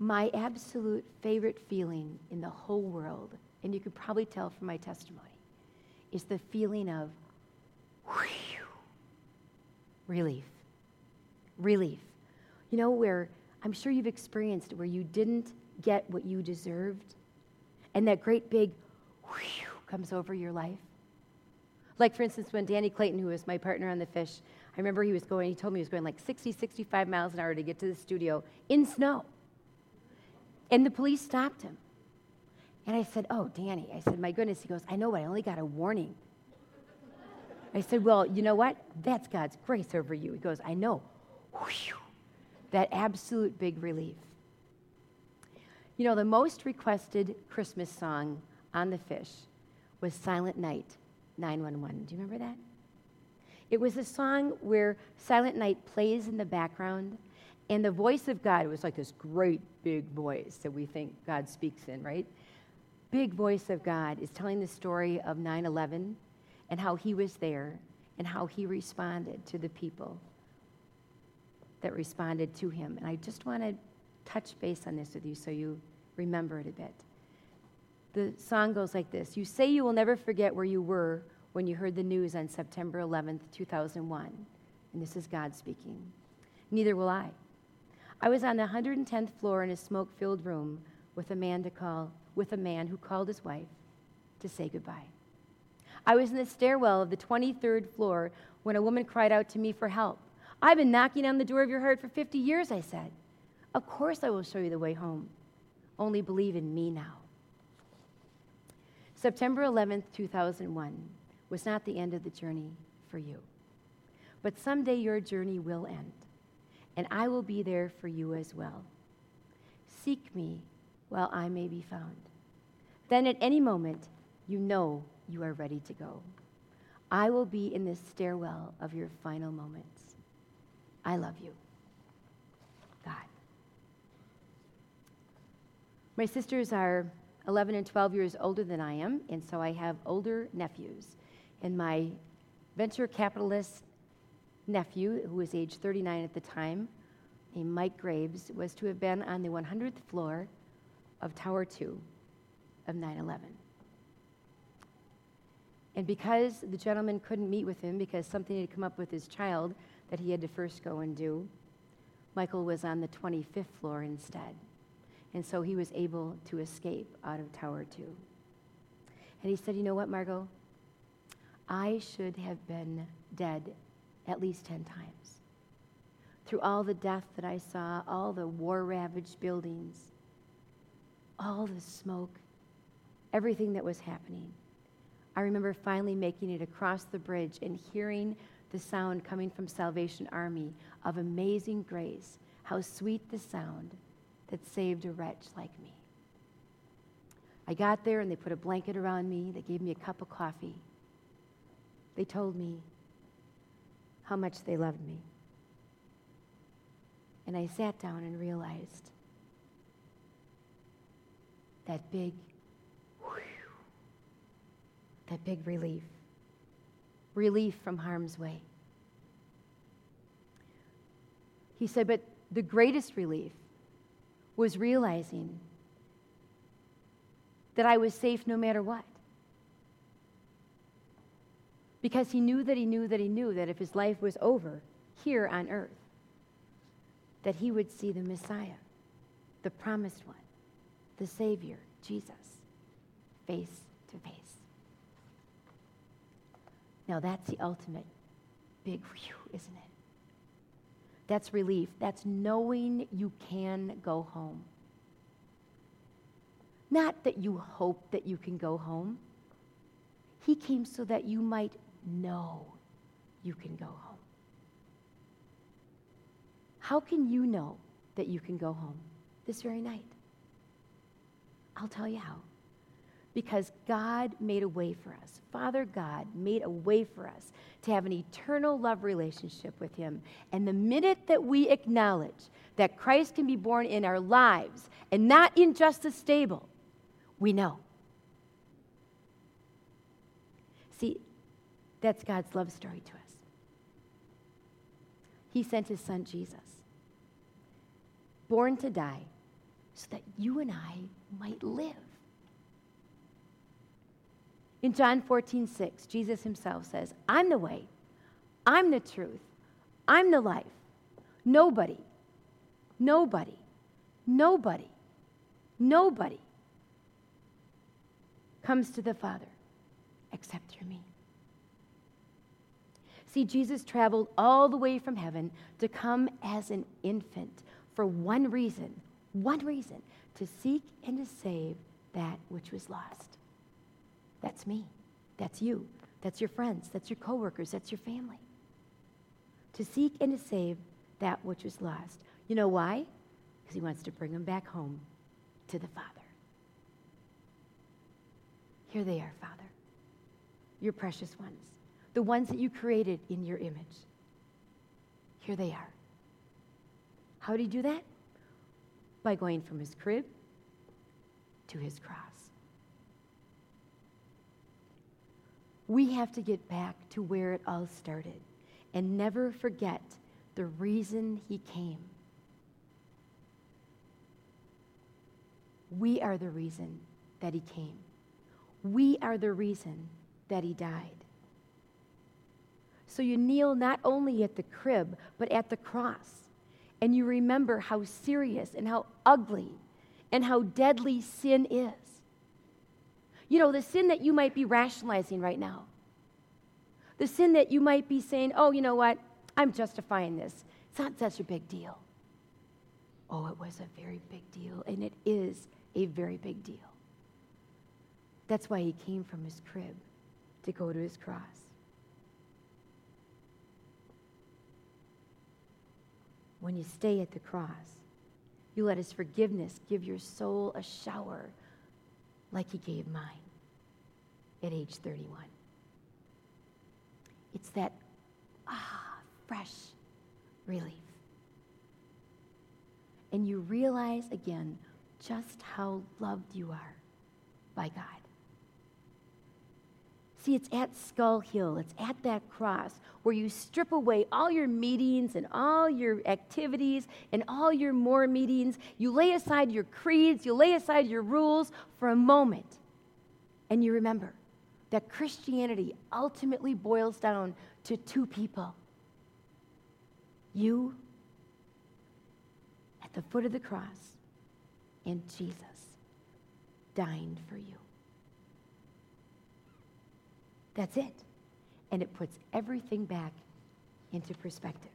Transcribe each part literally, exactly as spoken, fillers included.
My absolute favorite feeling in the whole world, and you could probably tell from my testimony, is the feeling of whew, relief. Relief. You know, where I'm sure you've experienced where you didn't get what you deserved, and that great big whew comes over your life. Like, for instance, when Danny Clayton, who was my partner on The Fish, I remember he was going, he told me he was going like sixty, sixty-five miles an hour to get to the studio in snow. And the police stopped him. And I said, oh, Danny. I said, my goodness. He goes, I know, but I only got a warning. I said, well, you know what? That's God's grace over you. He goes, I know. Whew. That absolute big relief. You know, the most requested Christmas song on The Fish was Silent Night nine one one. Do you remember that? It was a song where Silent Night plays in the background, and the voice of God was like this great big voice that we think God speaks in, right? Big voice of God is telling the story of nine eleven and how he was there and how he responded to the people that responded to him. And I just want to touch base on this with you so you remember it a bit. The song goes like this. You say you will never forget where you were when you heard the news on September eleventh, two thousand one. And this is God speaking. Neither will I. I was on the one hundred tenth floor in a smoke-filled room with a man to call, with a man who called his wife to say goodbye. I was in the stairwell of the twenty-third floor when a woman cried out to me for help. I've been knocking on the door of your heart for fifty years, I said. Of course I will show you the way home. Only believe in me now. September eleventh, two thousand one was not the end of the journey for you. But someday your journey will end. And I will be there for you as well. Seek me while I may be found. Then at any moment, you know you are ready to go. I will be in this stairwell of your final moments. I love you, God. My sisters are eleven and twelve years older than I am, and so I have older nephews. And my venture capitalist nephew, who was age thirty-nine at the time, named Mike Graves, was to have been on the one hundredth floor of Tower two of nine eleven. And because the gentleman couldn't meet with him because something had come up with his child that he had to first go and do, Michael was on the twenty-fifth floor instead. And so he was able to escape out of Tower two. And he said, you know what, Margot? I should have been dead at least ten times. Through all the death that I saw, all the war-ravaged buildings, all the smoke, everything that was happening, I remember finally making it across the bridge and hearing the sound coming from Salvation Army of Amazing Grace, how sweet the sound that saved a wretch like me. I got there and they put a blanket around me. They gave me a cup of coffee. They told me how much they loved me. And I sat down and realized that big, whew, that big relief, relief from harm's way. He said, but the greatest relief was realizing that I was safe no matter what. Because he knew that he knew that he knew that if his life was over here on earth, that he would see the Messiah, the promised one, the Savior, Jesus, face to face. Now that's the ultimate big whew, isn't it? That's relief. That's knowing you can go home. Not that you hope that you can go home. He came so that you might know you can go home. How can you know that you can go home this very night? I'll tell you how. Because God made a way for us. Father God made a way for us to have an eternal love relationship with him. And the minute that we acknowledge that Christ can be born in our lives and not in just a stable, we know. See, that's God's love story to us. He sent his son Jesus, born to die, so that you and I might live. In John fourteen six, Jesus himself says, I'm the way, I'm the truth, I'm the life. Nobody, nobody, nobody, nobody comes to the Father except through me. See, Jesus traveled all the way from heaven to come as an infant for one reason, one reason, to seek and to save that which was lost. That's me. That's you. That's your friends. That's your coworkers. That's your family. To seek and to save that which was lost. You know why? Because he wants to bring them back home to the Father. Here they are, Father, your precious ones, the ones that you created in your image. Here they are. How did he do that? By going from his crib to his cross. We have to get back to where it all started and never forget the reason he came. We are the reason that he came. We are the reason that he died. So you kneel not only at the crib, but at the cross, and you remember how serious and how ugly and how deadly sin is. You know, the sin that you might be rationalizing right now. The sin that you might be saying, oh, you know what? I'm justifying this. It's not such a big deal. Oh, it was a very big deal, and it is a very big deal. That's why he came from his crib to go to his cross. When you stay at the cross, you let his forgiveness give your soul a shower like he gave mine at age thirty-one. It's that, ah, fresh relief. And you realize again just how loved you are by God. See, it's at Skull Hill, it's at that cross where you strip away all your meetings and all your activities and all your more meetings. You lay aside your creeds, you lay aside your rules for a moment. And you remember that Christianity ultimately boils down to two people. You at the foot of the cross and Jesus dying for you. That's it. And it puts everything back into perspective.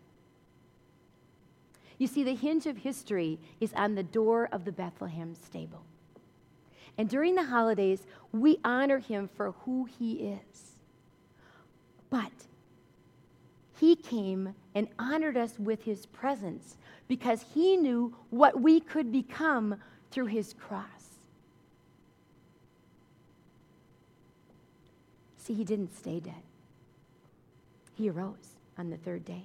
You see, the hinge of history is on the door of the Bethlehem stable. And during the holidays, we honor him for who he is. But he came and honored us with his presence because he knew what we could become through his cross. See, he didn't stay dead. He arose on the third day.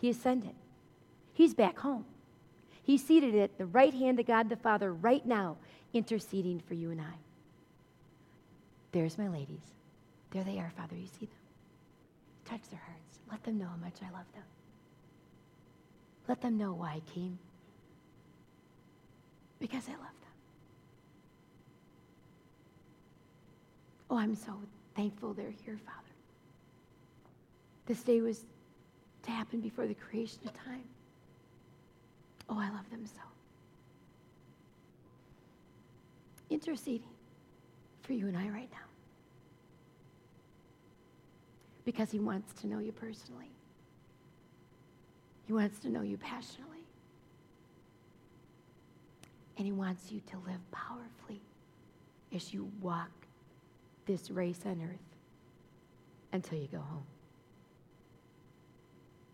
He ascended. He's back home. He's seated at the right hand of God the Father right now, interceding for you and I. There's my ladies. There they are, Father. You see them. Touch their hearts. Let them know how much I love them. Let them know why I came. Because I love them. Oh, I'm so thankful they're here, Father. This day was to happen before the creation of time. Oh, I love them so. Interceding for you and I right now. Because he wants to know you personally. He wants to know you passionately. And he wants you to live powerfully as you walk this race on earth until you go home.